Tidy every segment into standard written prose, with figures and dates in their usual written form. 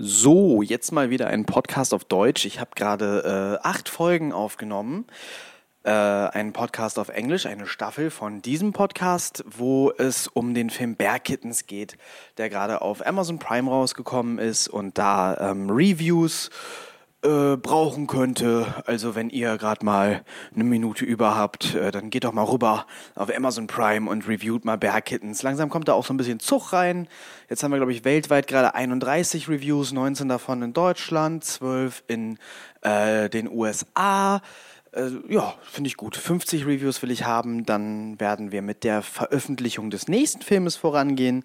So, jetzt mal wieder einen Podcast auf Deutsch. Ich habe gerade 8 Folgen aufgenommen. Einen Podcast auf Englisch, eine Staffel von diesem Podcast, wo es um den Film Bear Kittens geht, der gerade auf Amazon Prime rausgekommen ist und da Reviews brauchen könnte. Also wenn ihr gerade mal eine Minute über habt, dann geht doch mal rüber auf Amazon Prime und reviewt mal Bear Kittens. Langsam kommt da auch so ein bisschen Zug rein. Jetzt haben wir, glaube ich, weltweit gerade 31 Reviews, 19 davon in Deutschland, 12 in den USA. Ja, finde ich gut. 50 Reviews will ich haben, dann werden wir mit der Veröffentlichung des nächsten Filmes vorangehen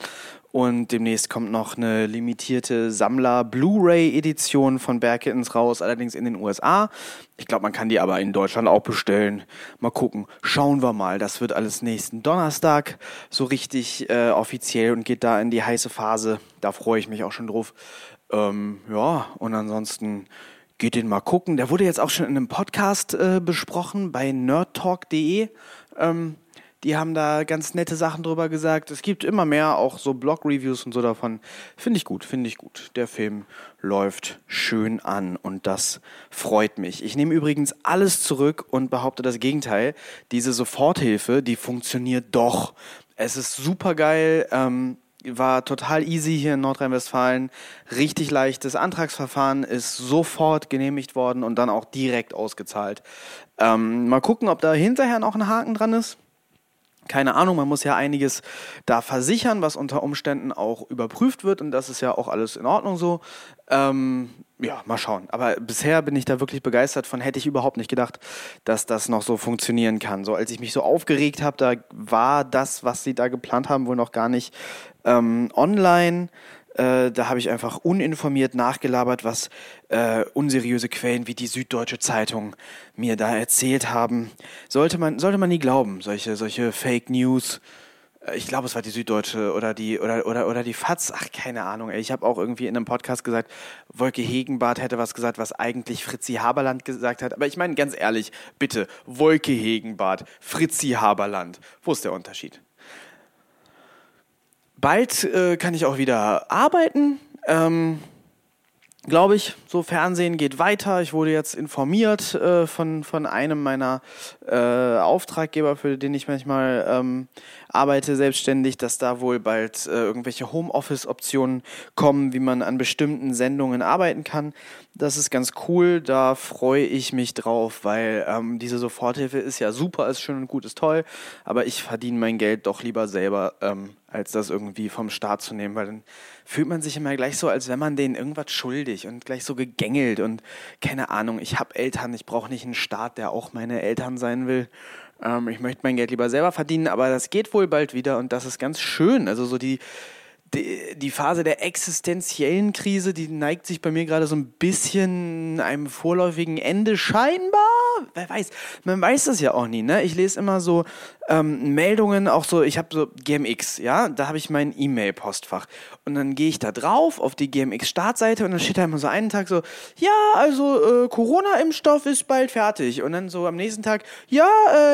und demnächst kommt noch eine limitierte Sammler-Blu-Ray-Edition von Bear Kittens raus, allerdings in den USA. Ich glaube, man kann die aber in Deutschland auch bestellen. Mal gucken, schauen wir mal. Das wird alles nächsten Donnerstag so richtig offiziell und geht da in die heiße Phase. Da freue ich mich auch schon drauf. Ja, und ansonsten geht den mal gucken. Der wurde jetzt auch schon in einem Podcast besprochen bei nerdtalk.de. Die haben da ganz nette Sachen drüber gesagt. Es gibt immer mehr auch so Blog-Reviews und so davon. Finde ich gut. Der Film läuft schön an und das freut mich. Ich nehme übrigens alles zurück und behaupte das Gegenteil. Diese Soforthilfe, die funktioniert doch. Es ist super geil. War total easy hier in Nordrhein-Westfalen, richtig leicht. Das Antragsverfahren ist sofort genehmigt worden und dann auch direkt ausgezahlt. Mal gucken, ob da hinterher noch ein Haken dran ist. Keine Ahnung, man muss ja einiges da versichern, was unter Umständen auch überprüft wird und das ist ja auch alles in Ordnung so. Ja, mal schauen. Aber bisher bin ich da wirklich begeistert von, hätte ich überhaupt nicht gedacht, dass das noch so funktionieren kann. So, als ich mich so aufgeregt habe, da war das, was sie da geplant haben, wohl noch gar nicht online. Da habe ich einfach uninformiert nachgelabert, was unseriöse Quellen wie die Süddeutsche Zeitung mir da erzählt haben. Sollte man nie glauben, solche Fake News. Ich glaube, es war die Süddeutsche oder die FAZ. Ach, keine Ahnung. Ich habe auch irgendwie in einem Podcast gesagt, Wolke Hegenbart hätte was gesagt, was eigentlich Fritzi Haberland gesagt hat. Aber ich meine, ganz ehrlich, bitte, Wolke Hegenbart, Fritzi Haberland. Wo ist der Unterschied? Bald kann ich auch wieder arbeiten. Glaube ich, so Fernsehen geht weiter. Ich wurde jetzt informiert von einem meiner Auftraggeber, für den ich manchmal arbeite selbstständig, dass da wohl bald irgendwelche Homeoffice-Optionen kommen, wie man an bestimmten Sendungen arbeiten kann. Das ist ganz cool, da freue ich mich drauf, weil diese Soforthilfe ist ja super, ist schön und gut, ist toll, aber ich verdiene mein Geld doch lieber selber, als das irgendwie vom Staat zu nehmen, weil dann fühlt man sich immer gleich so, als wenn man denen irgendwas schuldig und gleich so gegängelt und keine Ahnung, ich habe Eltern, ich brauche nicht einen Staat, der auch meine Eltern sein will. Ich möchte mein Geld lieber selber verdienen, aber das geht wohl bald wieder und das ist ganz schön. Also so die Phase der existenziellen Krise, die neigt sich bei mir gerade so ein bisschen einem vorläufigen Ende scheinbar. Wer weiß, man weiß das ja auch nie, ne? Ich lese immer so Meldungen, auch so, ich habe so GMX, ja, da habe ich mein E-Mail-Postfach und dann gehe ich da drauf auf die GMX-Startseite und dann steht da immer so einen Tag so, ja, also Corona-Impfstoff ist bald fertig und dann so am nächsten Tag, ja,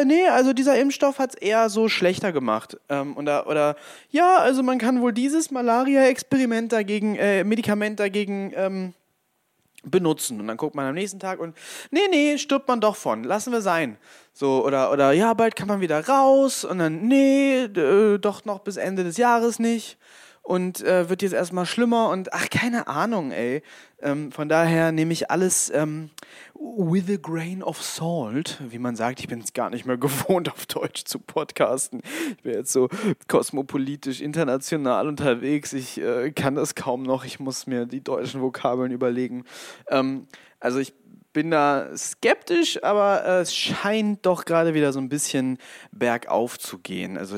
nee, also dieser Impfstoff hat es eher so schlechter gemacht oder ja, also man kann wohl dieses Malaria-Experiment dagegen, Medikament dagegen benutzen. Und dann guckt man am nächsten Tag und nee, stirbt man doch von. Lassen wir sein. So, oder ja, bald kann man wieder raus und dann doch noch bis Ende des Jahres nicht. Und wird jetzt erstmal schlimmer und ach, keine Ahnung, ey. Von daher nehme ich alles with a grain of salt, wie man sagt. Ich bin es gar nicht mehr gewohnt, auf Deutsch zu podcasten. Ich bin jetzt so kosmopolitisch, international unterwegs. Ich kann das kaum noch. Ich muss mir die deutschen Vokabeln überlegen. Also ich bin da skeptisch, aber es scheint doch gerade wieder so ein bisschen bergauf zu gehen. Also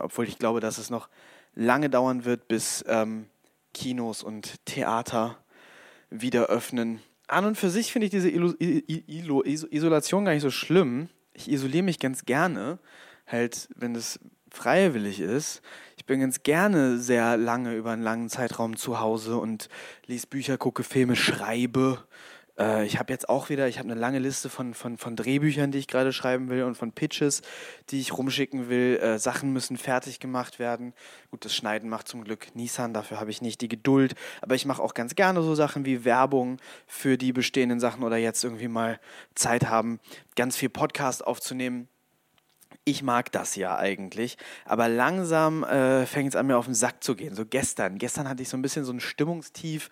obwohl ich glaube, dass es noch lange dauern wird, bis Kinos und Theater wieder öffnen. An und für sich finde ich diese Isolation gar nicht so schlimm. Ich isoliere mich ganz gerne, halt, wenn es freiwillig ist. Ich bin ganz gerne sehr lange über einen langen Zeitraum zu Hause und lese Bücher, gucke Filme, schreibe. Ich habe jetzt auch wieder, ich habe eine lange Liste von Drehbüchern, die ich gerade schreiben will und von Pitches, die ich rumschicken will. Sachen müssen fertig gemacht werden. Gut, das Schneiden macht zum Glück Nisan, dafür habe ich nicht die Geduld. Aber ich mache auch ganz gerne so Sachen wie Werbung für die bestehenden Sachen oder jetzt irgendwie mal Zeit haben, ganz viel Podcast aufzunehmen. Ich mag das ja eigentlich, aber langsam fängt es an, mir auf den Sack zu gehen. So gestern. Gestern hatte ich so ein bisschen so ein Stimmungstief,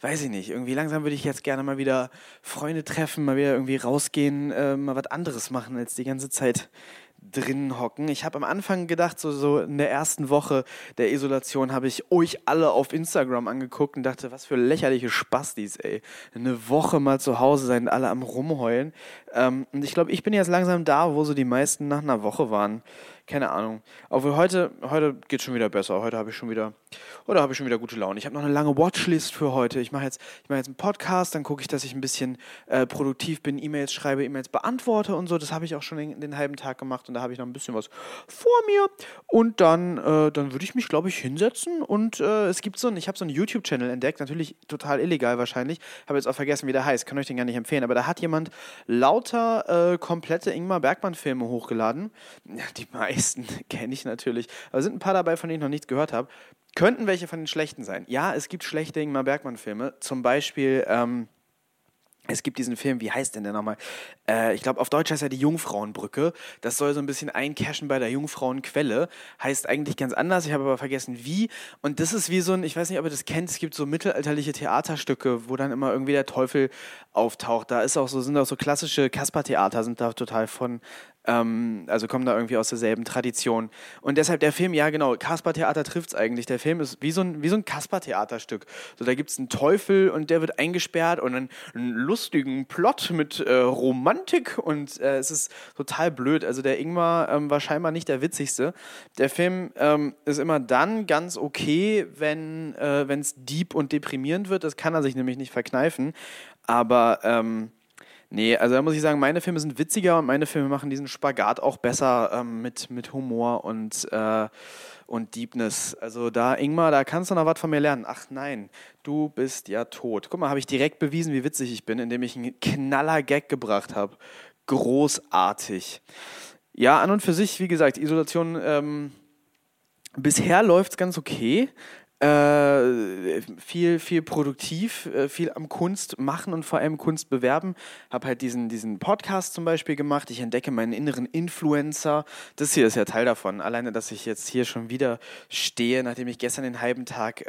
weiß ich nicht. Irgendwie langsam würde ich jetzt gerne mal wieder Freunde treffen, mal wieder irgendwie rausgehen, mal was anderes machen, als die ganze Zeit drinnen hocken. Ich habe am Anfang gedacht, so in der ersten Woche der Isolation habe ich euch alle auf Instagram angeguckt und dachte, was für lächerliche Spastis, ey. Eine Woche mal zu Hause sein, alle am Rumheulen. Und ich glaube, ich bin jetzt langsam da, wo so die meisten nach einer Woche waren. Keine Ahnung. Obwohl heute geht es schon wieder besser. Heute habe ich schon wieder gute Laune. Ich habe noch eine lange Watchlist für heute. Ich mache jetzt einen Podcast, dann gucke ich, dass ich ein bisschen produktiv bin, E-Mails schreibe, E-Mails beantworte und so. Das habe ich auch schon den halben Tag gemacht und da habe ich noch ein bisschen was vor mir. Und dann würde ich mich, glaube ich, hinsetzen und ich habe so einen YouTube-Channel entdeckt, natürlich total illegal wahrscheinlich. Habe jetzt auch vergessen, wie der heißt. Kann euch den gar nicht empfehlen. Aber da hat jemand lauter komplette Ingmar Bergman-Filme hochgeladen. Ja, die meisten kenne ich natürlich, aber sind ein paar dabei, von denen ich noch nichts gehört habe. Könnten welche von den schlechten sein? Ja, es gibt schlechte Ingmar Bergman-Filme. Zum Beispiel, es gibt diesen Film, wie heißt denn der nochmal? Ich glaube, auf Deutsch heißt er Die Jungfrauenbrücke. Das soll so ein bisschen eincashen bei der Jungfrauenquelle. Heißt eigentlich ganz anders, ich habe aber vergessen wie. Und das ist wie so ein, ich weiß nicht, ob ihr das kennt, es gibt so mittelalterliche Theaterstücke, wo dann immer irgendwie der Teufel auftaucht. Da ist auch so, sind auch so klassische Kaspertheater, sind da total von... also kommen da irgendwie aus derselben Tradition. Und deshalb der Film, ja genau, Kaspertheater trifft es eigentlich. Der Film ist wie so ein Kaspertheaterstück. So, da gibt es einen Teufel und der wird eingesperrt und einen lustigen Plot mit Romantik und es ist total blöd. Also der Ingmar war scheinbar nicht der witzigste. Der Film ist immer dann ganz okay, wenn es deep und deprimierend wird. Das kann er sich nämlich nicht verkneifen. Aber... nee, also da muss ich sagen, meine Filme sind witziger und meine Filme machen diesen Spagat auch besser mit Humor und Deepness. Also da, Ingmar, da kannst du noch was von mir lernen. Ach nein, du bist ja tot. Guck mal, habe ich direkt bewiesen, wie witzig ich bin, indem ich einen Knaller-Gag gebracht habe. Großartig. Ja, an und für sich, wie gesagt, Isolation, bisher läuft's ganz okay. Viel produktiv, viel am Kunst machen und vor allem Kunst bewerben. Habe halt diesen Podcast zum Beispiel gemacht. Ich entdecke meinen inneren Influencer. Das hier ist ja Teil davon. Alleine, dass ich jetzt hier schon wieder stehe, nachdem ich gestern den halben Tag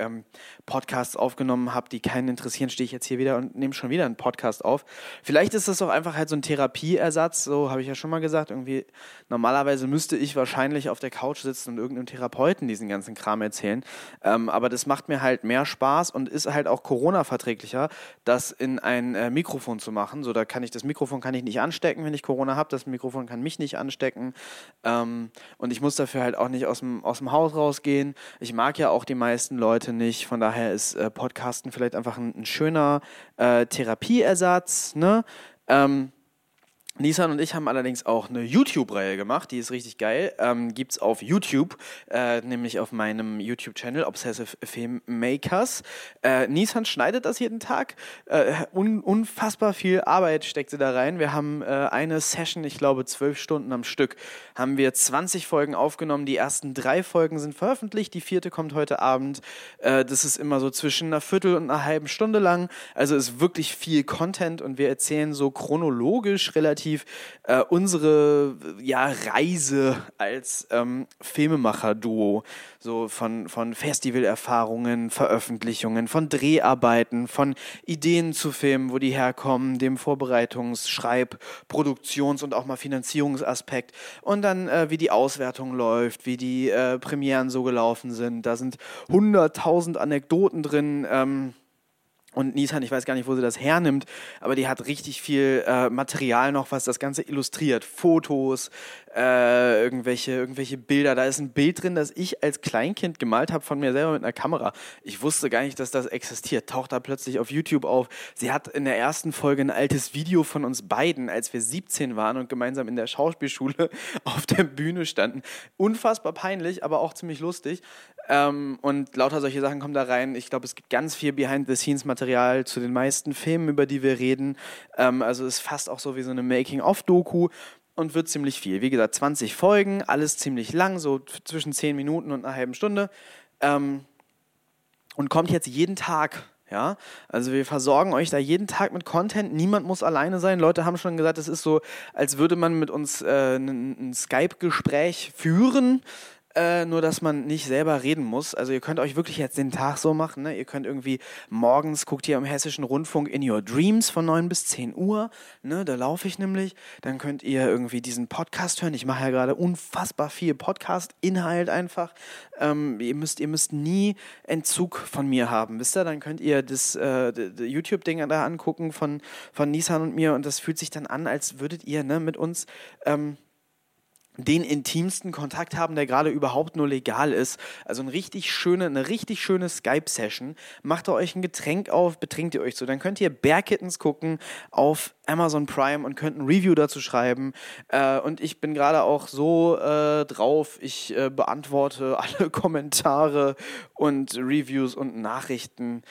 Podcasts aufgenommen habe, die keinen interessieren, stehe ich jetzt hier wieder und nehme schon wieder einen Podcast auf. Vielleicht ist das auch einfach halt so ein Therapieersatz. So habe ich ja schon mal gesagt. Irgendwie normalerweise müsste ich wahrscheinlich auf der Couch sitzen und irgendeinem Therapeuten diesen ganzen Kram erzählen. Aber das macht mir halt mehr Spaß und ist halt auch Corona-verträglicher, das in ein Mikrofon zu machen. So, da kann ich das Mikrofon nicht anstecken, wenn ich Corona habe. Das Mikrofon kann mich nicht anstecken. Und ich muss dafür halt auch nicht aus dem Haus rausgehen. Ich mag ja auch die meisten Leute nicht. Von daher ist Podcasten vielleicht einfach ein schöner Therapieersatz, ne? Nisan und ich haben allerdings auch eine YouTube-Reihe gemacht, die ist richtig geil, gibt's auf YouTube, nämlich auf meinem YouTube-Channel, Obsessive Filmmakers. Nisan schneidet das jeden Tag, unfassbar viel Arbeit steckt sie da rein. Wir haben eine Session, ich glaube 12 Stunden am Stück, haben wir 20 Folgen aufgenommen, die ersten 3 Folgen sind veröffentlicht, die 4. kommt heute Abend, das ist immer so zwischen einer Viertel und einer halben Stunde lang, also ist wirklich viel Content und wir erzählen so chronologisch relativ unsere Reise als Filmemacher-Duo, so von Festivalerfahrungen, Veröffentlichungen, von Dreharbeiten, von Ideen zu Filmen, wo die herkommen, dem Vorbereitungs-, Schreib-, Produktions- und auch mal Finanzierungsaspekt und dann wie die Auswertung läuft, wie die Premieren so gelaufen sind. Da sind 100.000 Anekdoten drin. Und Nisan, ich weiß gar nicht, wo sie das hernimmt, aber die hat richtig viel Material noch, was das Ganze illustriert. Fotos, irgendwelche Bilder. Da ist ein Bild drin, das ich als Kleinkind gemalt habe von mir selber mit einer Kamera. Ich wusste gar nicht, dass das existiert. Taucht da plötzlich auf YouTube auf. Sie hat in der ersten Folge ein altes Video von uns beiden, als wir 17 waren und gemeinsam in der Schauspielschule auf der Bühne standen. Unfassbar peinlich, aber auch ziemlich lustig. Und lauter solche Sachen kommen da rein. Ich glaube, es gibt ganz viel Behind-the-Scenes-Material zu den meisten Filmen, über die wir reden. Also es ist fast auch so wie so eine Making-of-Doku und wird ziemlich viel. Wie gesagt, 20 Folgen, alles ziemlich lang, so zwischen 10 Minuten und einer halben Stunde. Und kommt jetzt jeden Tag. Ja, also wir versorgen euch da jeden Tag mit Content, niemand muss alleine sein. Leute haben schon gesagt, es ist so, als würde man mit uns ein Skype-Gespräch führen, nur dass man nicht selber reden muss. Also ihr könnt euch wirklich jetzt den Tag so machen, ne? Ihr könnt irgendwie morgens, guckt hier im Hessischen Rundfunk In Your Dreams von 9 bis 10 Uhr, ne? Da laufe ich nämlich. Dann könnt ihr irgendwie diesen Podcast hören. Ich mache ja gerade unfassbar viel Podcast-Inhalt einfach. Ihr müsst nie Entzug von mir haben, wisst ihr? Dann könnt ihr das YouTube-Ding da angucken von Nisan und mir und das fühlt sich dann an, als würdet ihr, ne, mit uns den intimsten Kontakt haben, der gerade überhaupt nur legal ist. Also eine richtig schöne Skype-Session. Macht ihr euch ein Getränk auf, betrinkt ihr euch so. Dann könnt ihr Bear Kittens gucken auf Amazon Prime und könnt ein Review dazu schreiben. Und ich bin gerade auch so drauf, ich beantworte alle Kommentare und Reviews und Nachrichten.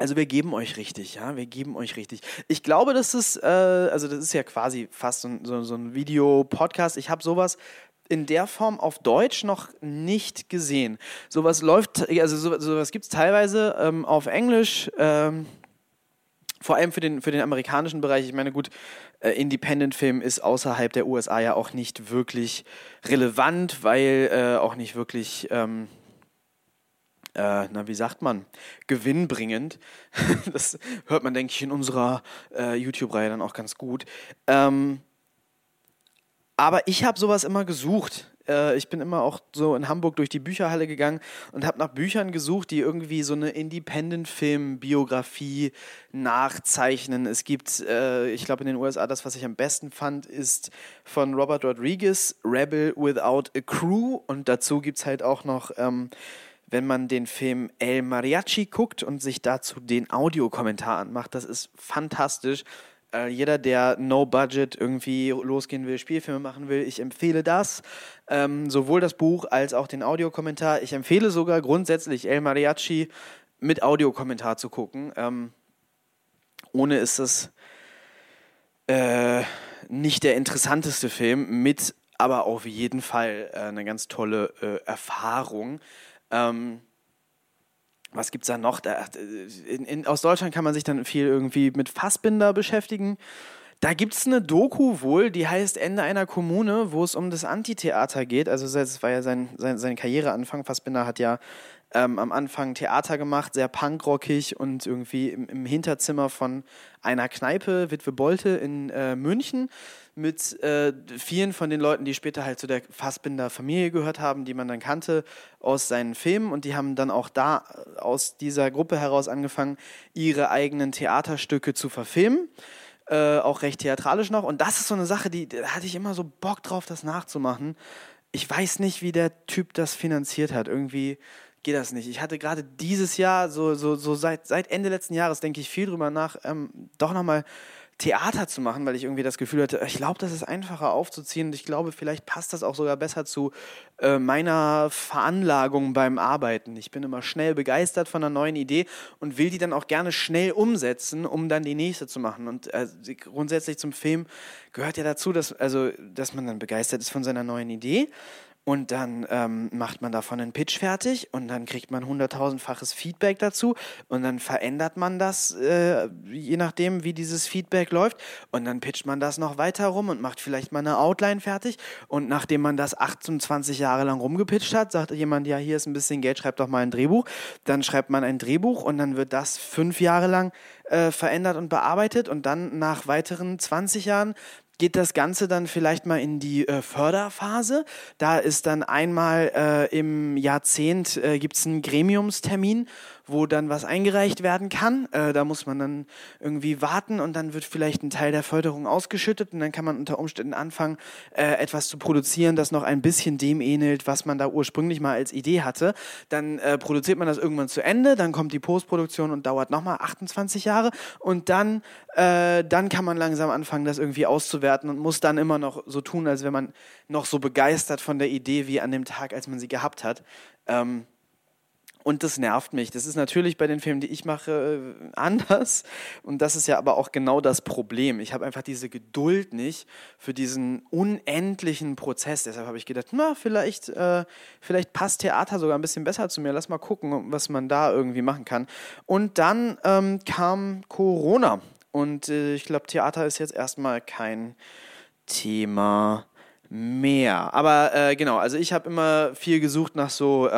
Also wir geben euch richtig, ja, wir geben euch richtig. Ich glaube, das ist, das ist ja quasi fast so ein Video-Podcast. Ich habe sowas in der Form auf Deutsch noch nicht gesehen. Sowas gibt es teilweise auf Englisch, vor allem für den amerikanischen Bereich. Ich meine, gut, Independent-Film ist außerhalb der USA ja auch nicht wirklich relevant, weil auch nicht wirklich... gewinnbringend. Das hört man, denke ich, in unserer YouTube-Reihe dann auch ganz gut. Aber ich habe sowas immer gesucht. Ich bin immer auch so in Hamburg durch die Bücherhalle gegangen und habe nach Büchern gesucht, die irgendwie so eine Independent-Film-Biografie nachzeichnen. Es gibt, ich glaube in den USA, das, was ich am besten fand, ist von Robert Rodriguez, Rebel Without a Crew. Und dazu gibt es halt auch noch... wenn man den Film El Mariachi guckt und sich dazu den Audiokommentar anmacht, das ist fantastisch. Jeder, der No Budget irgendwie losgehen will, Spielfilme machen will, ich empfehle das. Sowohl das Buch als auch den Audiokommentar. Ich empfehle sogar grundsätzlich El Mariachi mit Audiokommentar zu gucken. Ohne ist es nicht der interessanteste Film, mit aber auf jeden Fall eine ganz tolle Erfahrung. Was gibt's da noch? Aus Deutschland kann man sich dann viel irgendwie mit Fassbinder beschäftigen. Da gibt's eine Doku wohl, die heißt Ende einer Kommune, wo es um das Antitheater geht. Also das war ja sein Karriereanfang. Fassbinder hat ja am Anfang Theater gemacht, sehr punkrockig und irgendwie im Hinterzimmer von einer Kneipe, Witwe Bolte in München, mit vielen von den Leuten, die später halt zu der Fassbinder-Familie gehört haben, die man dann kannte aus seinen Filmen, und die haben dann auch da aus dieser Gruppe heraus angefangen, ihre eigenen Theaterstücke zu verfilmen, auch recht theatralisch noch, und das ist so eine Sache, da hatte ich immer so Bock drauf, das nachzumachen. Ich weiß nicht, wie der Typ das finanziert hat, irgendwie geht das nicht. Ich hatte gerade dieses Jahr, so seit Ende letzten Jahres, denke ich viel drüber nach, doch nochmal Theater zu machen, weil ich irgendwie das Gefühl hatte, ich glaube, das ist einfacher aufzuziehen und ich glaube, vielleicht passt das auch sogar besser zu meiner Veranlagung beim Arbeiten. Ich bin immer schnell begeistert von einer neuen Idee und will die dann auch gerne schnell umsetzen, um dann die nächste zu machen. Und grundsätzlich zum Film gehört ja dazu, dass man dann begeistert ist von seiner neuen Idee. Und dann macht man davon einen Pitch fertig und dann kriegt man 100.000-faches Feedback dazu und dann verändert man das, je nachdem, wie dieses Feedback läuft, und dann pitcht man das noch weiter rum und macht vielleicht mal eine Outline fertig, und nachdem man das 28 Jahre lang rumgepitcht hat, sagt jemand, ja, hier ist ein bisschen Geld, schreib doch mal ein Drehbuch. Dann schreibt man ein Drehbuch und dann wird das 5 Jahre lang verändert und bearbeitet, und dann nach weiteren 20 Jahren geht das Ganze dann vielleicht mal in die Förderphase. Da ist dann einmal im Jahrzehnt gibt's einen Gremiumstermin, wo dann was eingereicht werden kann. Da muss man dann irgendwie warten und dann wird vielleicht ein Teil der Förderung ausgeschüttet und dann kann man unter Umständen anfangen, etwas zu produzieren, das noch ein bisschen dem ähnelt, was man da ursprünglich mal als Idee hatte. Dann produziert man das irgendwann zu Ende, dann kommt die Postproduktion und dauert nochmal 28 Jahre und dann kann man langsam anfangen, das irgendwie auszuwerten und muss dann immer noch so tun, als wäre man noch so begeistert von der Idee wie an dem Tag, als man sie gehabt hat. Und das nervt mich. Das ist natürlich bei den Filmen, die ich mache, anders. Und das ist ja aber auch genau das Problem. Ich habe einfach diese Geduld nicht für diesen unendlichen Prozess. Deshalb habe ich gedacht, na, vielleicht passt Theater sogar ein bisschen besser zu mir. Lass mal gucken, was man da irgendwie machen kann. Und dann kam Corona. Und ich glaube, Theater ist jetzt erstmal kein Thema mehr. Aber genau, also ich habe immer viel gesucht nach so,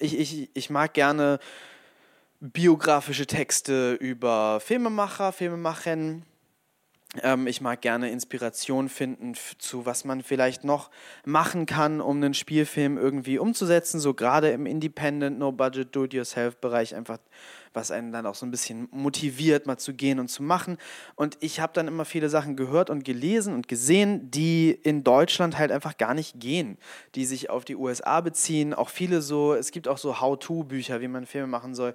ich mag gerne biografische Texte über Filmemacher, Filmemacherinnen. Ich mag gerne Inspiration finden zu, was man vielleicht noch machen kann, um einen Spielfilm irgendwie umzusetzen, so gerade im Independent, No-Budget, Do-it-yourself-Bereich einfach, was einen dann auch so ein bisschen motiviert, mal zu gehen und zu machen. Und ich habe dann immer viele Sachen gehört und gelesen und gesehen, die in Deutschland halt einfach gar nicht gehen, die sich auf die USA beziehen, auch viele so, es gibt auch so How-to-Bücher, wie man Filme machen soll,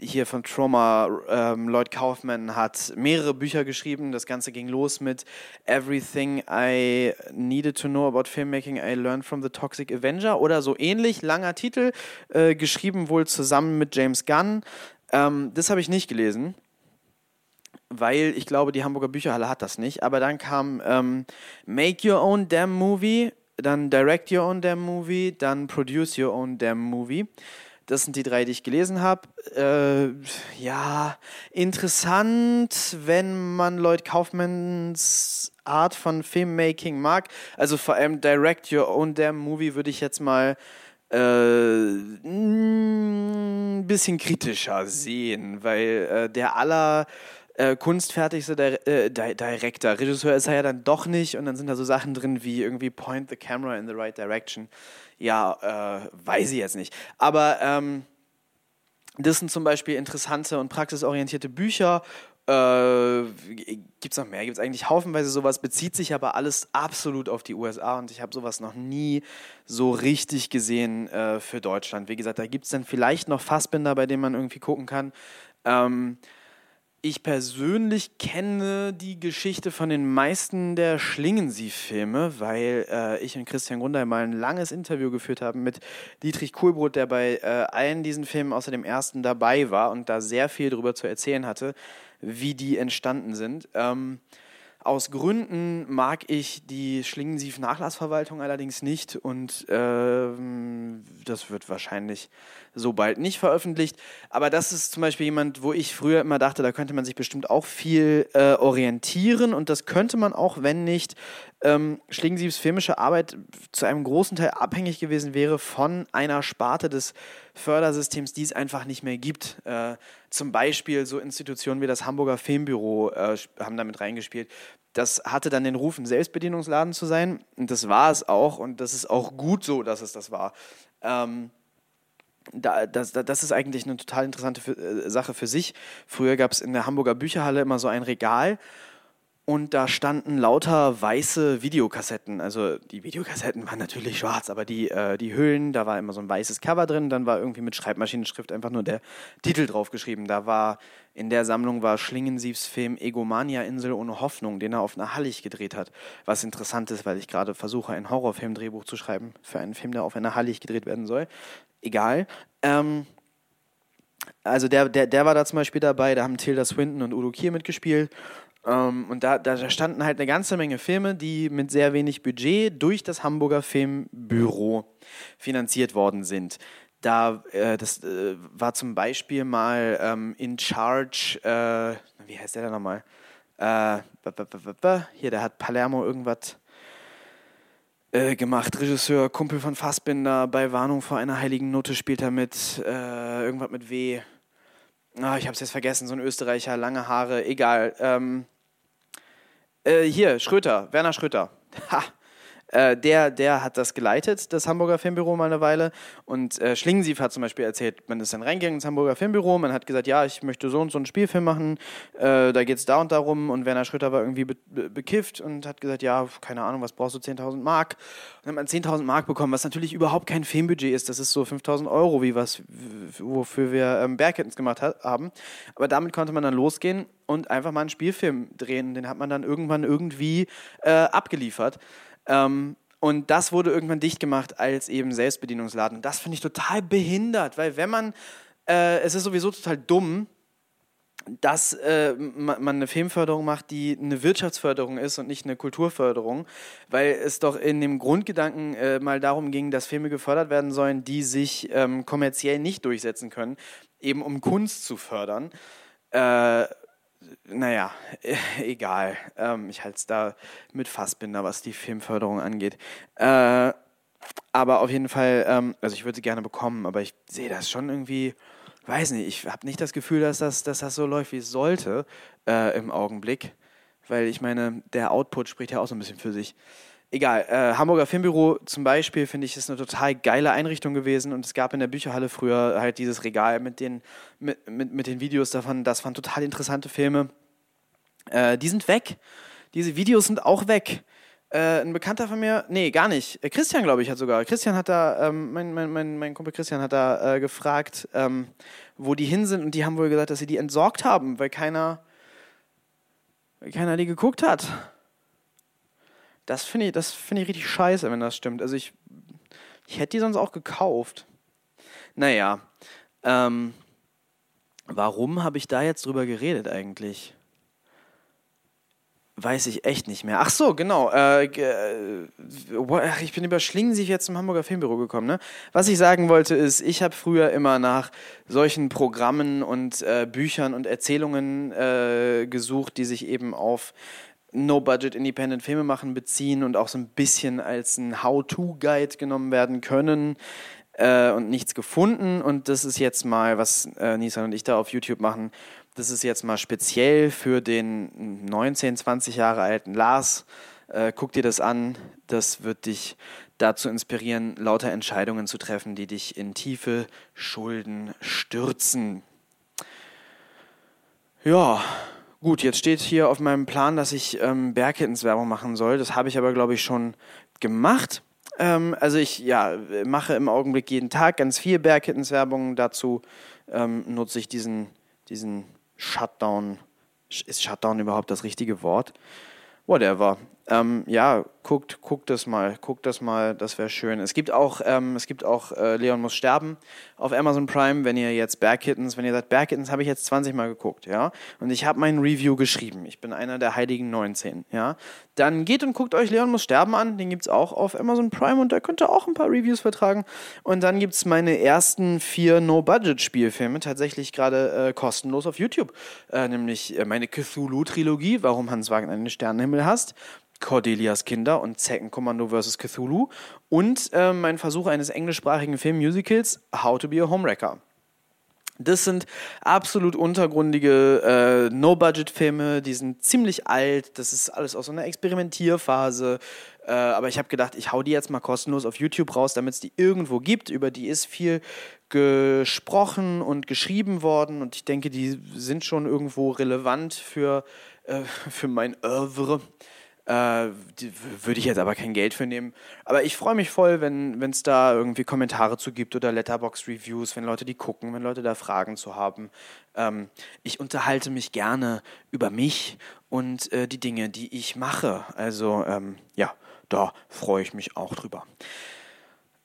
hier von Trauma, Lloyd Kaufman hat mehrere Bücher geschrieben. Das Ganze ging los mit Everything I Needed to Know About Filmmaking I Learned from the Toxic Avenger oder so ähnlich, langer Titel, geschrieben wohl zusammen mit James Gunn. Das habe ich nicht gelesen, weil ich glaube, die Hamburger Bücherhalle hat das nicht. Aber dann kam Make Your Own Damn Movie, dann Direct Your Own Damn Movie, dann Produce Your Own Damn Movie. Das sind die drei, die ich gelesen habe. Ja, interessant, wenn man Lloyd Kaufmans Art von Filmmaking mag. Also vor allem Direct Your Own Damn Movie würde ich jetzt mal ein bisschen kritischer sehen, weil der kunstfertigste Director, Regisseur ist er ja dann doch nicht und dann sind da so Sachen drin wie irgendwie Point the Camera in the Right Direction. Ja, weiß ich jetzt nicht. Aber das sind zum Beispiel interessante und praxisorientierte Bücher. Gibt es noch mehr? Gibt es eigentlich haufenweise sowas, bezieht sich aber alles absolut auf die USA und ich habe sowas noch nie so richtig gesehen für Deutschland. Wie gesagt, da gibt es dann vielleicht noch Fassbinder, bei denen man irgendwie gucken kann. Ich persönlich kenne die Geschichte von den meisten der Schlingensief-Filme, weil ich und Christian Grundei mal ein langes Interview geführt haben mit Dietrich Kuhlbrot, der bei allen diesen Filmen außer dem ersten dabei war und da sehr viel darüber zu erzählen hatte, wie die entstanden sind. Aus Gründen mag ich die Schlingensief-Nachlassverwaltung allerdings nicht und das wird wahrscheinlich so bald nicht veröffentlicht. Aber das ist zum Beispiel jemand, wo ich früher immer dachte, da könnte man sich bestimmt auch viel orientieren und das könnte man auch, wenn nicht Schlingensiefs filmische Arbeit zu einem großen Teil abhängig gewesen wäre von einer Sparte des Fördersystems, die es einfach nicht mehr gibt. Zum Beispiel so Institutionen wie das Hamburger Filmbüro haben damit reingespielt. Das hatte dann den Ruf, ein Selbstbedienungsladen zu sein und das war es auch und das ist auch gut so, dass es das war. Das ist eigentlich eine total interessante Sache für sich. Früher gab es in der Hamburger Bücherhalle immer so ein Regal, und da standen lauter weiße Videokassetten. Also die Videokassetten waren natürlich schwarz, aber die Hüllen, da war immer so ein weißes Cover drin. Dann war irgendwie mit Schreibmaschinenschrift einfach nur der Titel draufgeschrieben. In der Sammlung war Schlingensiefs Film Egomania Insel ohne Hoffnung, den er auf einer Hallig gedreht hat. Was interessant ist, weil ich gerade versuche, ein Horrorfilm-Drehbuch zu schreiben für einen Film, der auf einer Hallig gedreht werden soll. Egal. Also der war da zum Beispiel dabei. Da haben Tilda Swinton und Udo Kier mitgespielt. Und da standen halt eine ganze Menge Filme, die mit sehr wenig Budget durch das Hamburger Filmbüro finanziert worden sind. Das war zum Beispiel mal In Charge, wie heißt der da nochmal? Hier, der hat Palermo irgendwas gemacht, Regisseur, Kumpel von Fassbinder, bei Warnung vor einer heiligen Note spielt er mit, irgendwas mit W. Ich hab's jetzt vergessen, so ein Österreicher, lange Haare, egal. Hier, Werner Schröter. Ha. Der hat das geleitet, das Hamburger Filmbüro mal eine Weile. Und Schlingensief hat zum Beispiel erzählt, man ist dann reingegangen ins Hamburger Filmbüro, man hat gesagt, ja, ich möchte so und so einen Spielfilm machen, da geht es da und darum. Und Werner Schröter war irgendwie bekifft und hat gesagt, ja, keine Ahnung, was brauchst du, 10.000 Mark? Und dann hat man 10.000 Mark bekommen, was natürlich überhaupt kein Filmbudget ist. Das ist so 5.000 Euro, wie was, wofür wir Bear Kittens gemacht haben. Aber damit konnte man dann losgehen und einfach mal einen Spielfilm drehen. Den hat man dann irgendwann irgendwie abgeliefert. Und das wurde irgendwann dicht gemacht als eben Selbstbedienungsladen. Das finde ich total behindert, weil wenn man, es ist sowieso total dumm, dass man eine Filmförderung macht, die eine Wirtschaftsförderung ist und nicht eine Kulturförderung, weil es doch in dem Grundgedanken mal darum ging, dass Filme gefördert werden sollen, die sich kommerziell nicht durchsetzen können, eben um Kunst zu fördern. Naja, egal. Ich halte es da mit Fassbinder, was die Filmförderung angeht. Aber auf jeden Fall, also ich würde sie gerne bekommen, aber ich sehe das schon irgendwie, weiß nicht, ich habe nicht das Gefühl, dass das so läuft, wie es sollte im Augenblick. Weil ich meine, der Output spricht ja auch so ein bisschen für sich. Egal, Hamburger Filmbüro zum Beispiel, finde ich, ist eine total geile Einrichtung gewesen und es gab in der Bücherhalle früher halt dieses Regal mit den Videos davon, das waren total interessante Filme. Die sind weg, diese Videos sind auch weg. Ein Bekannter von mir, nee, gar nicht, Christian, glaube ich, mein Kumpel Christian hat da gefragt, wo die hin sind und die haben wohl gesagt, dass sie die entsorgt haben, weil keiner die geguckt hat. Das finde ich richtig scheiße, wenn das stimmt. Also ich hätte die sonst auch gekauft. Naja, warum habe ich da jetzt drüber geredet eigentlich? Weiß ich echt nicht mehr. Ach so, genau. Ich bin über Schlingensief jetzt zum Hamburger Filmbüro gekommen. Ne? Was ich sagen wollte ist, ich habe früher immer nach solchen Programmen und Büchern und Erzählungen gesucht, die sich eben auf No-Budget-Independent-Filme machen beziehen und auch so ein bisschen als ein How-To-Guide genommen werden können und nichts gefunden. Und das ist jetzt mal, was Nisan und ich da auf YouTube machen, das ist jetzt mal speziell für den 19, 20 Jahre alten Lars. Guck dir das an, das wird dich dazu inspirieren, lauter Entscheidungen zu treffen, die dich in tiefe Schulden stürzen. Ja, gut, jetzt steht hier auf meinem Plan, dass ich Bear Kittens Werbung machen soll. Das habe ich aber, glaube ich, schon gemacht. Also ich mache im Augenblick jeden Tag ganz viel Bear Kittens Werbung. Dazu nutze ich diesen Shutdown. Ist Shutdown überhaupt das richtige Wort? Whatever. Guckt das mal, das wäre schön. Es gibt auch Leon muss sterben auf Amazon Prime, wenn ihr sagt, Bear Kittens habe ich jetzt 20 Mal geguckt, ja, und ich habe mein Review geschrieben, ich bin einer der heiligen 19, ja, dann geht und guckt euch Leon muss sterben an, den gibt's auch auf Amazon Prime und da könnt ihr auch ein paar Reviews vertragen und dann gibt's meine ersten 4 No-Budget-Spielfilme tatsächlich gerade kostenlos auf YouTube, nämlich meine Cthulhu-Trilogie, Warum Hans Wagner einen Sternenhimmel hasst, Cordelias Kinder und Zeckenkommando vs. Cthulhu und mein Versuch eines englischsprachigen Filmmusicals How to be a Homewrecker. Das sind absolut untergründige No-Budget-Filme, die sind ziemlich alt, das ist alles aus so einer Experimentierphase, aber ich habe gedacht, ich hau die jetzt mal kostenlos auf YouTube raus, damit es die irgendwo gibt, über die ist viel gesprochen und geschrieben worden und ich denke, die sind schon irgendwo relevant für mein Oeuvre. Würde ich jetzt aber kein Geld für nehmen. Aber ich freue mich voll, wenn es da irgendwie Kommentare zu gibt oder Letterboxd-Reviews, wenn Leute die gucken, wenn Leute da Fragen zu haben. Ich unterhalte mich gerne über mich und die Dinge, die ich mache. Also da freue ich mich auch drüber.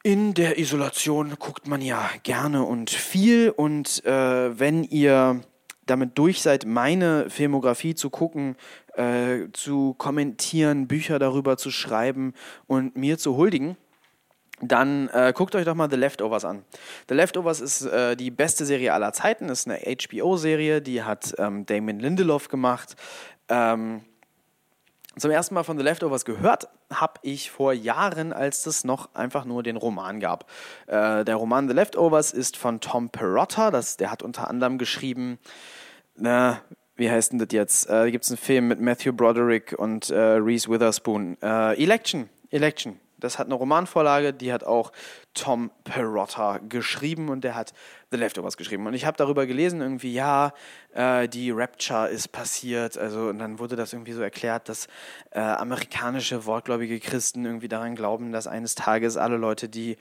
In der Isolation guckt man ja gerne und viel und wenn ihr damit durch seid, meine Filmografie zu gucken, zu kommentieren, Bücher darüber zu schreiben und mir zu huldigen, dann guckt euch doch mal The Leftovers an. The Leftovers ist die beste Serie aller Zeiten, ist eine HBO-Serie, die hat Damon Lindelof gemacht. Zum ersten Mal von The Leftovers gehört habe ich vor Jahren, als es noch einfach nur den Roman gab. Der Roman The Leftovers ist von Tom Perrotta, der hat unter anderem geschrieben, wie heißt denn das jetzt? Da gibt es einen Film mit Matthew Broderick und Reese Witherspoon. Election Election. Das hat eine Romanvorlage, die hat auch Tom Perrotta geschrieben und der hat The Leftovers geschrieben. Und ich habe darüber gelesen, irgendwie, ja, die Rapture ist passiert. Also, und dann wurde das irgendwie so erklärt, dass amerikanische wortgläubige Christen irgendwie daran glauben, dass eines Tages alle Leute, die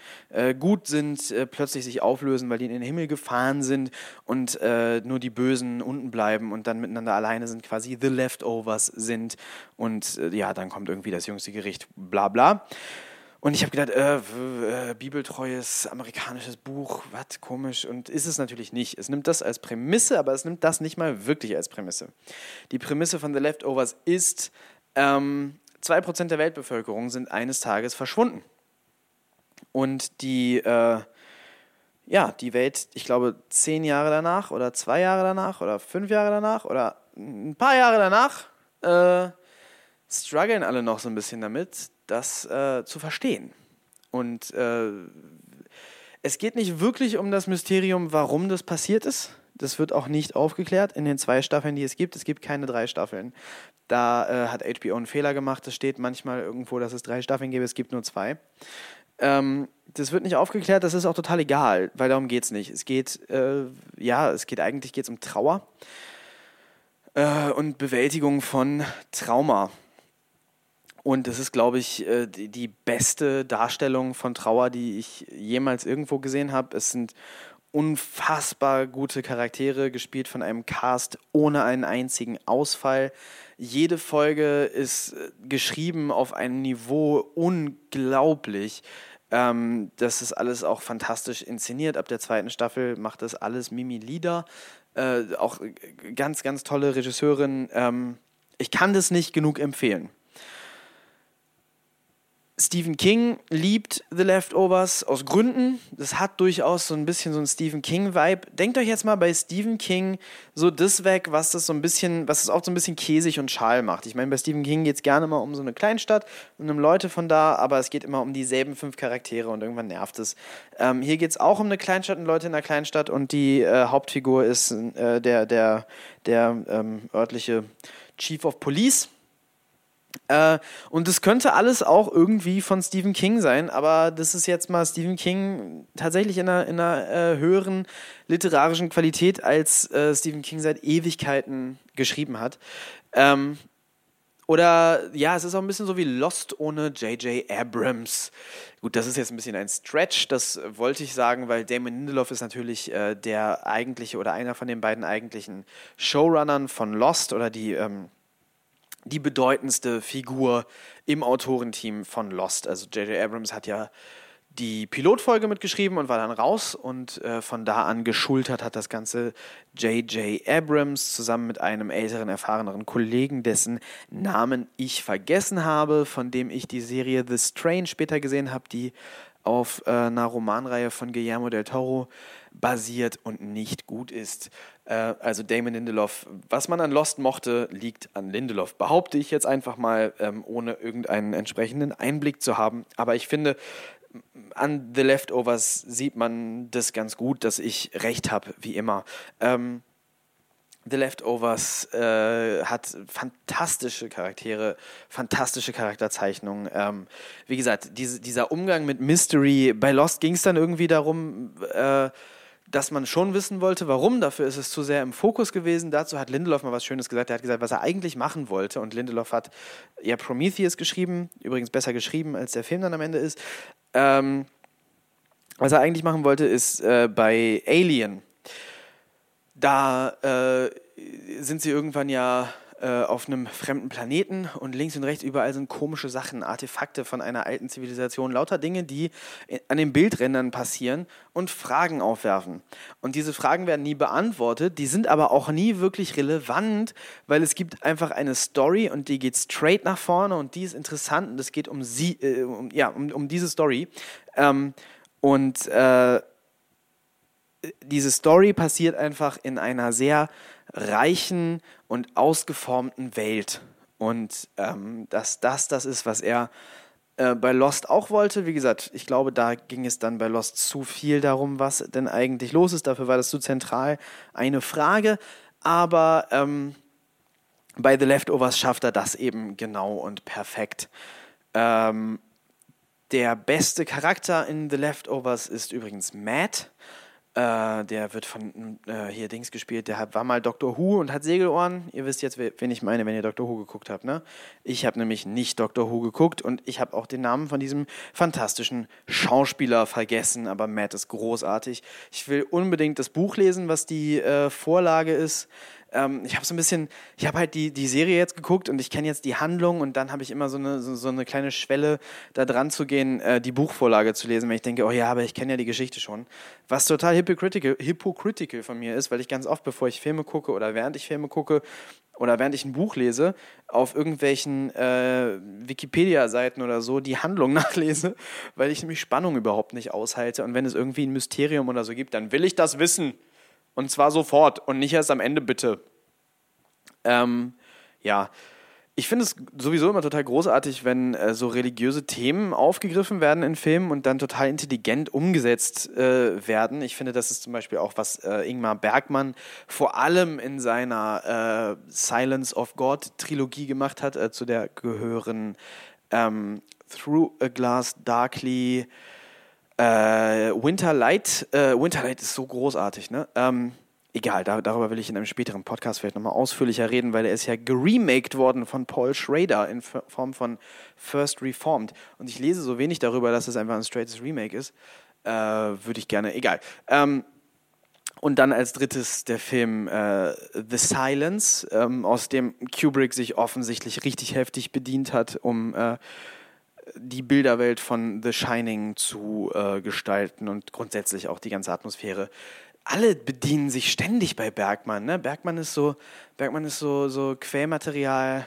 gut sind, plötzlich sich auflösen, weil die in den Himmel gefahren sind und nur die Bösen unten bleiben und dann miteinander alleine sind, quasi The Leftovers sind. Und ja, dann kommt irgendwie das jüngste Gericht, bla bla. Und ich habe gedacht, bibeltreues amerikanisches Buch, was, komisch. Und ist es natürlich nicht. Es nimmt das als Prämisse, aber es nimmt das nicht mal wirklich als Prämisse. Die Prämisse von The Leftovers ist, 2% der Weltbevölkerung sind eines Tages verschwunden. Und die Welt, ich glaube, 10 Jahre danach oder 2 Jahre danach oder 5 Jahre danach oder ein paar Jahre danach strugglen alle noch so ein bisschen damit, das zu verstehen. Und es geht nicht wirklich um das Mysterium, warum das passiert ist. Das wird auch nicht aufgeklärt in den 2 Staffeln, die es gibt. Es gibt keine 3 Staffeln. Da hat HBO einen Fehler gemacht. Es steht manchmal irgendwo, dass es 3 Staffeln gäbe. Es gibt nur 2. Das wird nicht aufgeklärt. Das ist auch total egal, weil darum geht es nicht. Es geht, eigentlich geht's um Trauer und Bewältigung von Trauma. Und das ist, glaube ich, die beste Darstellung von Trauer, die ich jemals irgendwo gesehen habe. Es sind unfassbar gute Charaktere, gespielt von einem Cast ohne einen einzigen Ausfall. Jede Folge ist geschrieben auf einem Niveau unglaublich. Das ist alles auch fantastisch inszeniert. Ab der 2. Staffel macht das alles Mimi Lieder. Auch ganz, ganz tolle Regisseurin. Ich kann das nicht genug empfehlen. Stephen King liebt The Leftovers aus Gründen. Das hat durchaus so ein bisschen so einen Stephen King-Vibe. Denkt euch jetzt mal bei Stephen King so das weg, was das so ein bisschen, was es auch so ein bisschen käsig und schal macht. Ich meine, bei Stephen King geht es gerne mal um so eine Kleinstadt und um Leute von da, aber es geht immer um dieselben 5 Charaktere und irgendwann nervt es. Hier geht es auch um eine Kleinstadt und Leute in einer Kleinstadt und die Hauptfigur ist der örtliche Chief of Police. Und das könnte alles auch irgendwie von Stephen King sein, aber das ist jetzt mal Stephen King tatsächlich in einer höheren literarischen Qualität, als Stephen King seit Ewigkeiten geschrieben hat. Oder ja, es ist auch ein bisschen so wie Lost ohne J.J. Abrams. Gut, das ist jetzt ein bisschen ein Stretch, das wollte ich sagen, weil Damon Lindelof ist natürlich der eigentliche oder einer von den beiden eigentlichen Showrunnern von Lost oder die bedeutendste Figur im Autorenteam von Lost. Also J.J. Abrams hat ja die Pilotfolge mitgeschrieben und war dann raus und von da an geschultert hat das Ganze J.J. Abrams zusammen mit einem älteren, erfahreneren Kollegen, dessen Namen ich vergessen habe, von dem ich die Serie The Strain später gesehen habe, die auf einer Romanreihe von Guillermo del Toro basiert und nicht gut ist. Also Damon Lindelof, was man an Lost mochte, liegt an Lindelof, behaupte ich jetzt einfach mal, ohne irgendeinen entsprechenden Einblick zu haben. Aber ich finde, an The Leftovers sieht man das ganz gut, dass ich recht habe, wie immer. The Leftovers hat fantastische Charaktere, fantastische Charakterzeichnungen. Wie gesagt, dieser Umgang mit Mystery, bei Lost ging es dann irgendwie darum, dass man schon wissen wollte, warum. Dafür ist es zu sehr im Fokus gewesen. Dazu hat Lindelof mal was Schönes gesagt. Er hat gesagt, was er eigentlich machen wollte. Und Lindelof hat ja Prometheus geschrieben, übrigens besser geschrieben, als der Film dann am Ende ist. Was er eigentlich machen wollte, ist bei Alien. Da sind sie irgendwann ja auf einem fremden Planeten und links und rechts überall sind komische Sachen, Artefakte von einer alten Zivilisation, lauter Dinge, die an den Bildrändern passieren und Fragen aufwerfen. Und diese Fragen werden nie beantwortet, die sind aber auch nie wirklich relevant, weil es gibt einfach eine Story und die geht straight nach vorne und die ist interessant und es geht um diese Story. Diese Story passiert einfach in einer sehr reichen und ausgeformten Welt. Und dass das ist, was er bei Lost auch wollte. Wie gesagt, ich glaube, da ging es dann bei Lost zu viel darum, was denn eigentlich los ist. Dafür war das zu zentral eine Frage. Aber bei The Leftovers schafft er das eben genau und perfekt. Der beste Charakter in The Leftovers ist übrigens Matt. Der wird von hier Dings gespielt. Der war mal Dr. Who und hat Segelohren. Ihr wisst jetzt, wen ich meine, wenn ihr Dr. Who geguckt habt, ne? Ich habe nämlich nicht Dr. Who geguckt und ich habe auch den Namen von diesem fantastischen Schauspieler vergessen. Aber Matt ist großartig. Ich will unbedingt das Buch lesen, was die Vorlage ist. Ich habe halt die Serie jetzt geguckt und ich kenne jetzt die Handlung und dann habe ich immer so eine kleine Schwelle, da dran zu gehen, die Buchvorlage zu lesen, wenn ich denke, oh ja, aber ich kenne ja die Geschichte schon. Was total hypocritical von mir ist, weil ich ganz oft, bevor ich Filme gucke oder während ich Filme gucke oder während ich ein Buch lese, auf irgendwelchen Wikipedia-Seiten oder so die Handlung nachlese, weil ich nämlich Spannung überhaupt nicht aushalte und wenn es irgendwie ein Mysterium oder so gibt, dann will ich das wissen. Und zwar sofort und nicht erst am Ende, bitte. Ja, ich finde es sowieso immer total großartig, wenn so religiöse Themen aufgegriffen werden in Filmen und dann total intelligent umgesetzt werden. Ich finde, das ist zum Beispiel auch, was Ingmar Bergman vor allem in seiner Silence of God-Trilogie gemacht hat. Zu der gehören Through a Glass Darkly, Winterlight. Winterlight ist so großartig, ne? Egal, darüber will ich in einem späteren Podcast vielleicht nochmal ausführlicher reden, weil er ist ja geremaked worden von Paul Schrader in Form von First Reformed. Und ich lese so wenig darüber, dass es einfach ein straightes Remake ist. Würde ich gerne, egal. Und dann als drittes der Film The Silence, aus dem Kubrick sich offensichtlich richtig heftig bedient hat, um die Bilderwelt von The Shining zu gestalten und grundsätzlich auch die ganze Atmosphäre. Alle bedienen sich ständig bei Bergman, ne? Bergman ist so Quellmaterial.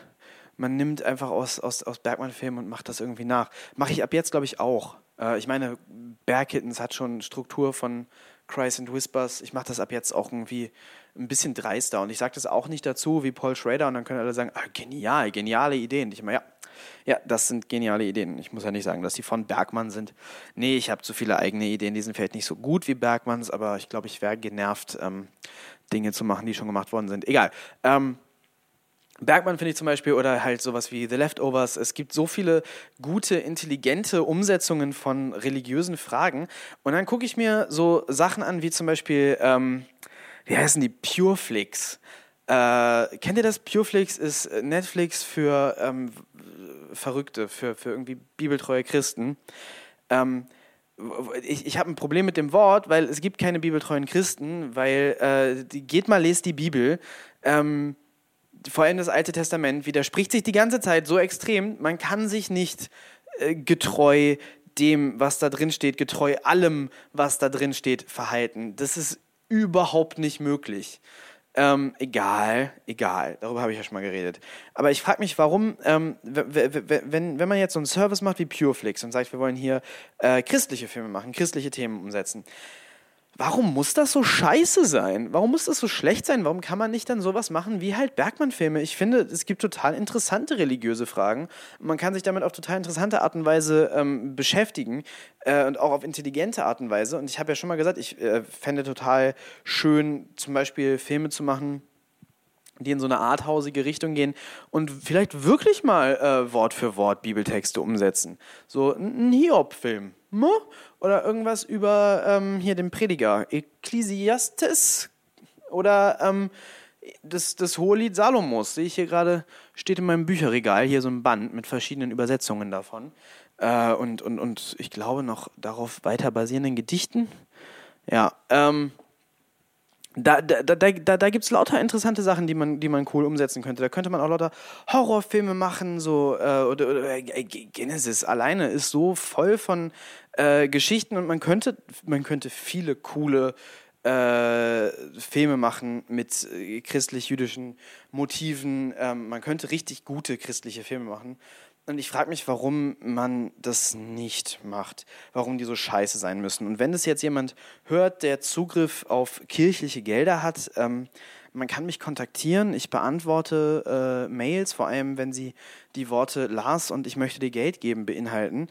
Man nimmt einfach aus Bergman-Filmen und macht das irgendwie nach. Mache ich ab jetzt, glaube ich, auch. Ich meine, Bear Kittens hat schon Struktur von Cries and Whispers. Ich mache das ab jetzt auch irgendwie ein bisschen dreister. Und ich sage das auch nicht dazu wie Paul Schrader. Und dann können alle sagen, geniale Ideen. Und ich meine, ja, das sind geniale Ideen. Ich muss ja nicht sagen, dass die von Bergman sind. Nee, ich habe zu viele eigene Ideen. Die sind vielleicht nicht so gut wie Bergmans, aber ich glaube, ich wäre genervt, Dinge zu machen, die schon gemacht worden sind. Egal. Bergman finde ich zum Beispiel, oder halt sowas wie The Leftovers. Es gibt so viele gute, intelligente Umsetzungen von religiösen Fragen. Und dann gucke ich mir so Sachen an, wie zum Beispiel, wie heißen die? Pure Flix. Kennt ihr das? Pure Flix ist Netflix für Verrückte, für irgendwie bibeltreue Christen. Ich habe ein Problem mit dem Wort, weil es gibt keine bibeltreuen Christen, weil geht mal, lest die Bibel. Vor allem das Alte Testament widerspricht sich die ganze Zeit so extrem, man kann sich nicht getreu dem, was da drin steht, getreu allem, was da drin steht, verhalten. Das ist überhaupt nicht möglich. Egal. Darüber habe ich ja schon mal geredet. Aber ich frage mich, warum, wenn man jetzt so einen Service macht wie Pureflix und sagt, wir wollen hier christliche Filme machen, christliche Themen umsetzen, warum muss das so scheiße sein? Warum muss das so schlecht sein? Warum kann man nicht dann sowas machen wie halt Bergman-Filme? Ich finde, es gibt total interessante religiöse Fragen. Man kann sich damit auf total interessante Art und Weise beschäftigen und auch auf intelligente Art und Weise. Und ich habe ja schon mal gesagt, ich fände total schön, zum Beispiel Filme zu machen, die in so eine arthausige Richtung gehen und vielleicht wirklich mal Wort für Wort Bibeltexte umsetzen. So ein Hiob-Film. Oder irgendwas über hier den Prediger, Ekklesiastes oder das Hohelied Salomos, sehe ich hier gerade, steht in meinem Bücherregal, hier so ein Band mit verschiedenen Übersetzungen davon und ich glaube noch darauf weiter basierenden Gedichten. Ja, Da gibt es lauter interessante Sachen, die man cool umsetzen könnte. Da könnte man auch lauter Horrorfilme machen, so oder Genesis alleine ist so voll von Geschichten und man könnte viele coole Filme machen mit christlich-jüdischen Motiven. Man könnte richtig gute christliche Filme machen. Und ich frage mich, warum man das nicht macht, warum die so scheiße sein müssen. Und wenn das jetzt jemand hört, der Zugriff auf kirchliche Gelder hat, man kann mich kontaktieren, ich beantworte Mails, vor allem wenn sie die Worte Lars und ich möchte dir Geld geben beinhalten.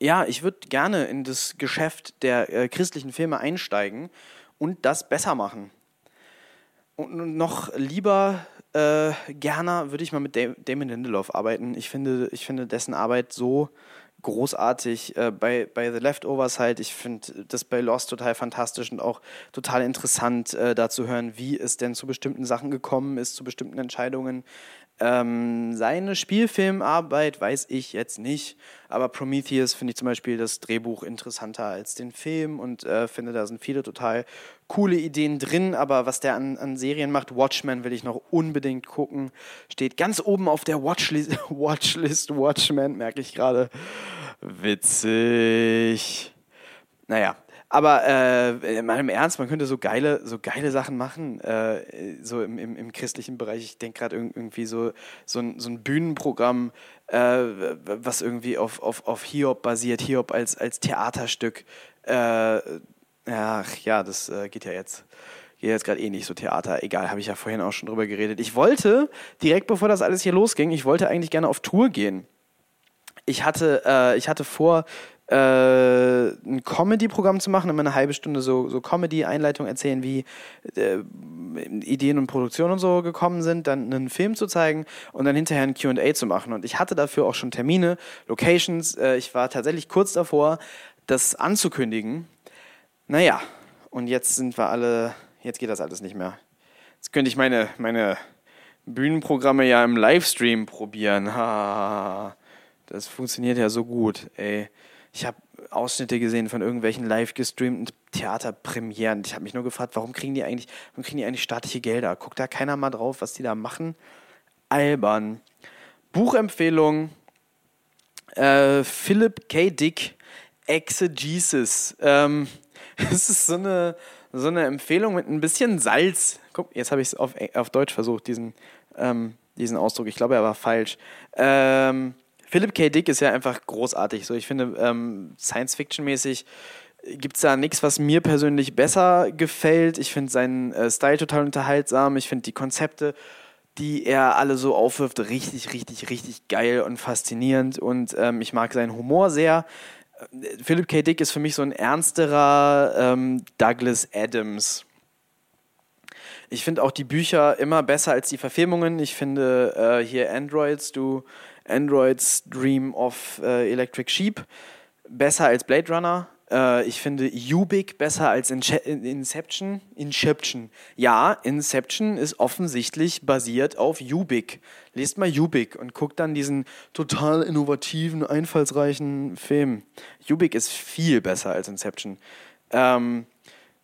Ja, ich würde gerne in das Geschäft der christlichen Filme einsteigen und das besser machen. Und noch lieber Gerne würde ich mal mit Damon Lindelof arbeiten. Ich finde dessen Arbeit so großartig. Bei The Leftovers halt, ich finde das bei Lost total fantastisch und auch total interessant, da zu hören, wie es denn zu bestimmten Sachen gekommen ist, zu bestimmten Entscheidungen. Seine Spielfilmarbeit weiß ich jetzt nicht, aber Prometheus finde ich zum Beispiel das Drehbuch interessanter als den Film und finde, da sind viele total coole Ideen drin, aber was der an Serien macht, Watchmen will ich noch unbedingt gucken, steht ganz oben auf der Watchlist Watchmen, merke ich gerade. Witzig. Naja. Aber mal im Ernst, man könnte so geile Sachen machen, so im christlichen Bereich. Ich denke gerade irgendwie so ein Bühnenprogramm, was irgendwie auf Hiob basiert, Hiob als Theaterstück. Das geht ja jetzt. Geht jetzt gerade eh nicht so Theater. Egal, habe ich ja vorhin auch schon drüber geredet. Ich wollte, direkt bevor das alles hier losging, eigentlich gerne auf Tour gehen. Ich hatte vor, ein Comedy-Programm zu machen, immer eine halbe Stunde so Comedy-Einleitung erzählen, wie Ideen und Produktion und so gekommen sind, dann einen Film zu zeigen und dann hinterher ein Q&A zu machen. Und ich hatte dafür auch schon Termine, Locations. Ich war tatsächlich kurz davor, das anzukündigen. Naja, und jetzt sind wir alle, jetzt geht das alles nicht mehr. Jetzt könnte ich meine Bühnenprogramme ja im Livestream probieren. Ha, das funktioniert ja so gut, ey. Ich habe Ausschnitte gesehen von irgendwelchen live gestreamten Theaterpremieren. Ich habe mich nur gefragt, warum kriegen die eigentlich staatliche Gelder? Guckt da keiner mal drauf, was die da machen? Albern. Buchempfehlung. Philip K. Dick, Exegesis. Das ist so eine Empfehlung mit ein bisschen Salz. Guck, jetzt habe ich es auf Deutsch versucht, diesen Ausdruck. Ich glaube, er war falsch. Philip K. Dick ist ja einfach großartig. So, ich finde, Science-Fiction-mäßig gibt es da nichts, was mir persönlich besser gefällt. Ich finde seinen Style total unterhaltsam. Ich finde die Konzepte, die er alle so aufwirft, richtig, richtig, richtig geil und faszinierend. Und ich mag seinen Humor sehr. Philip K. Dick ist für mich so ein ernsterer Douglas Adams. Ich finde auch die Bücher immer besser als die Verfilmungen. Ich finde hier Androids Dream of Electric Sheep besser als Blade Runner. Ich finde Ubik besser als Inception. Inception. Ja, Inception ist offensichtlich basiert auf Ubik. Lest mal Ubik und guckt dann diesen total innovativen, einfallsreichen Film. Ubik ist viel besser als Inception.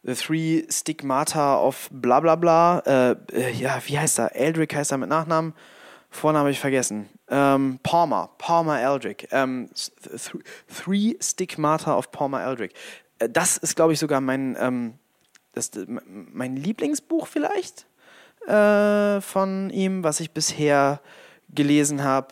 The Three Stigmata of bla bla bla. Wie heißt er? Eldrick heißt er mit Nachnamen. Vornamen habe ich vergessen. Palmer Eldrick. Three Stigmata of Palmer Eldrick. Das ist, glaube ich, sogar mein Lieblingsbuch vielleicht von ihm, was ich bisher gelesen habe.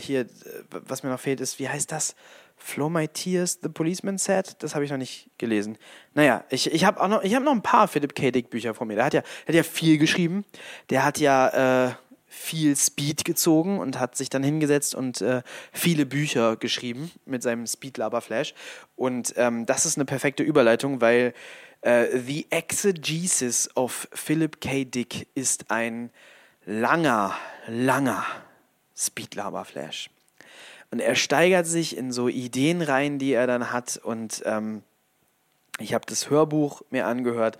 Hier, was mir noch fehlt, ist, wie heißt das? Flow My Tears, The Policeman Said, das habe ich noch nicht gelesen. Naja, ich habe noch ein paar Philip K. Dick Bücher vor mir. Der hat ja viel geschrieben. Der hat ja viel Speed gezogen und hat sich dann hingesetzt und viele Bücher geschrieben mit seinem Speed-Laber-Flash. Und das ist eine perfekte Überleitung, weil The Exegesis of Philip K. Dick ist ein langer Speed-Laber-Flash. Und er steigert sich in so Ideen rein, die er dann hat. Und ich habe das Hörbuch mir angehört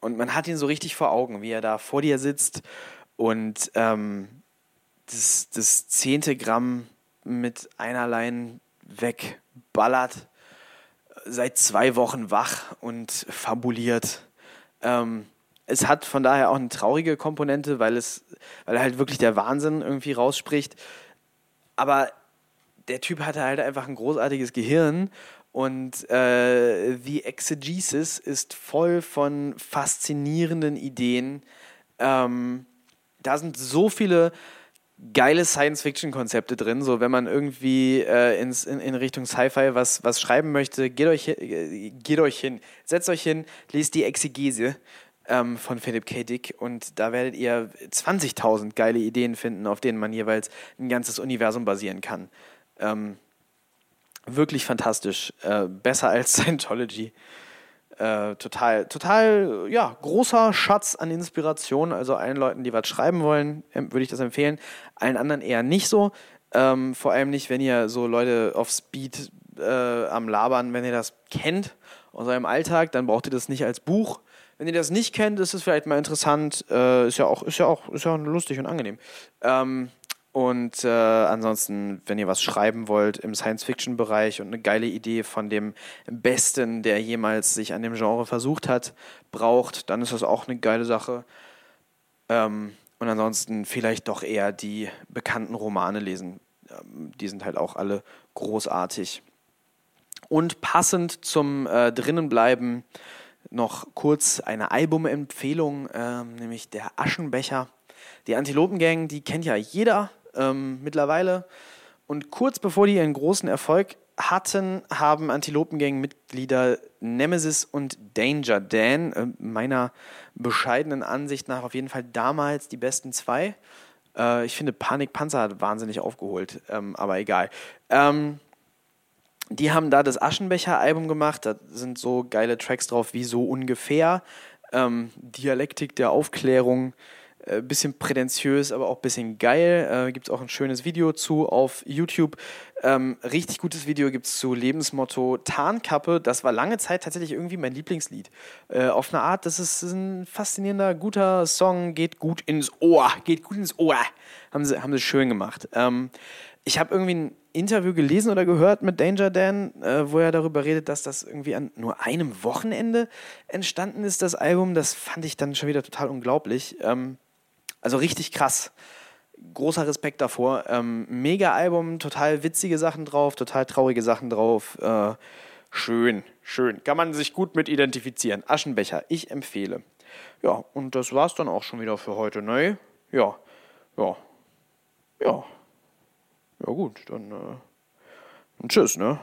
und man hat ihn so richtig vor Augen, wie er da vor dir sitzt und das 10. Gramm mit einer Line wegballert, seit 2 Wochen wach und fabuliert. Es hat von daher auch eine traurige Komponente, weil halt wirklich der Wahnsinn irgendwie rausspricht. Aber der Typ hatte halt einfach ein großartiges Gehirn und The Exegesis ist voll von faszinierenden Ideen. Da sind so viele geile Science-Fiction-Konzepte drin. So, wenn man irgendwie in Richtung Sci-Fi was schreiben möchte, geht euch hin. Setzt euch hin, lest die Exegese von Philip K. Dick und da werdet ihr 20.000 geile Ideen finden, auf denen man jeweils ein ganzes Universum basieren kann. Wirklich fantastisch. Besser als Scientology. total, ja, großer Schatz an Inspiration. Also allen Leuten, die was schreiben wollen, würde ich das empfehlen. Allen anderen eher nicht so. Vor allem nicht, wenn ihr so Leute auf Speed am Labern, wenn ihr das kennt aus eurem Alltag, dann braucht ihr das nicht als Buch. Wenn ihr das nicht kennt, ist es vielleicht mal interessant. Ist ja auch lustig und angenehm. Und ansonsten, wenn ihr was schreiben wollt im Science-Fiction-Bereich und eine geile Idee von dem Besten, der jemals sich an dem Genre versucht hat, braucht, dann ist das auch eine geile Sache. Und ansonsten vielleicht doch eher die bekannten Romane lesen. Die sind halt auch alle großartig. Und passend zum Drinnenbleiben noch kurz eine Album-Empfehlung, nämlich der Aschenbecher. Die Antilopengang, die kennt ja jeder mittlerweile. Und kurz bevor die ihren großen Erfolg hatten, haben Antilopengang-Mitglieder Nemesis und Danger Dan, meiner bescheidenen Ansicht nach auf jeden Fall damals die besten zwei. Ich finde, Panik Panzer hat wahnsinnig aufgeholt, aber egal. Die haben da das Aschenbecher-Album gemacht, da sind so geile Tracks drauf wie So ungefähr, Dialektik der Aufklärung, bisschen prätentiös, aber auch ein bisschen geil. Gibt es auch ein schönes Video zu auf YouTube. Richtig gutes Video gibt es zu Lebensmotto Tarnkappe. Das war lange Zeit tatsächlich irgendwie mein Lieblingslied. Auf eine Art, das ist ein faszinierender, guter Song, geht gut ins Ohr. Haben sie schön gemacht. Ich habe irgendwie ein Interview gelesen oder gehört mit Danger Dan, wo er darüber redet, dass das irgendwie an nur einem Wochenende entstanden ist, das Album. Das fand ich dann schon wieder total unglaublich. Also richtig krass. Großer Respekt davor. Mega-Album, total witzige Sachen drauf, total traurige Sachen drauf. Schön. Kann man sich gut mit identifizieren. Aschenbecher, ich empfehle. Ja, und das war's dann auch schon wieder für heute, ne? Ja, gut, dann tschüss, ne?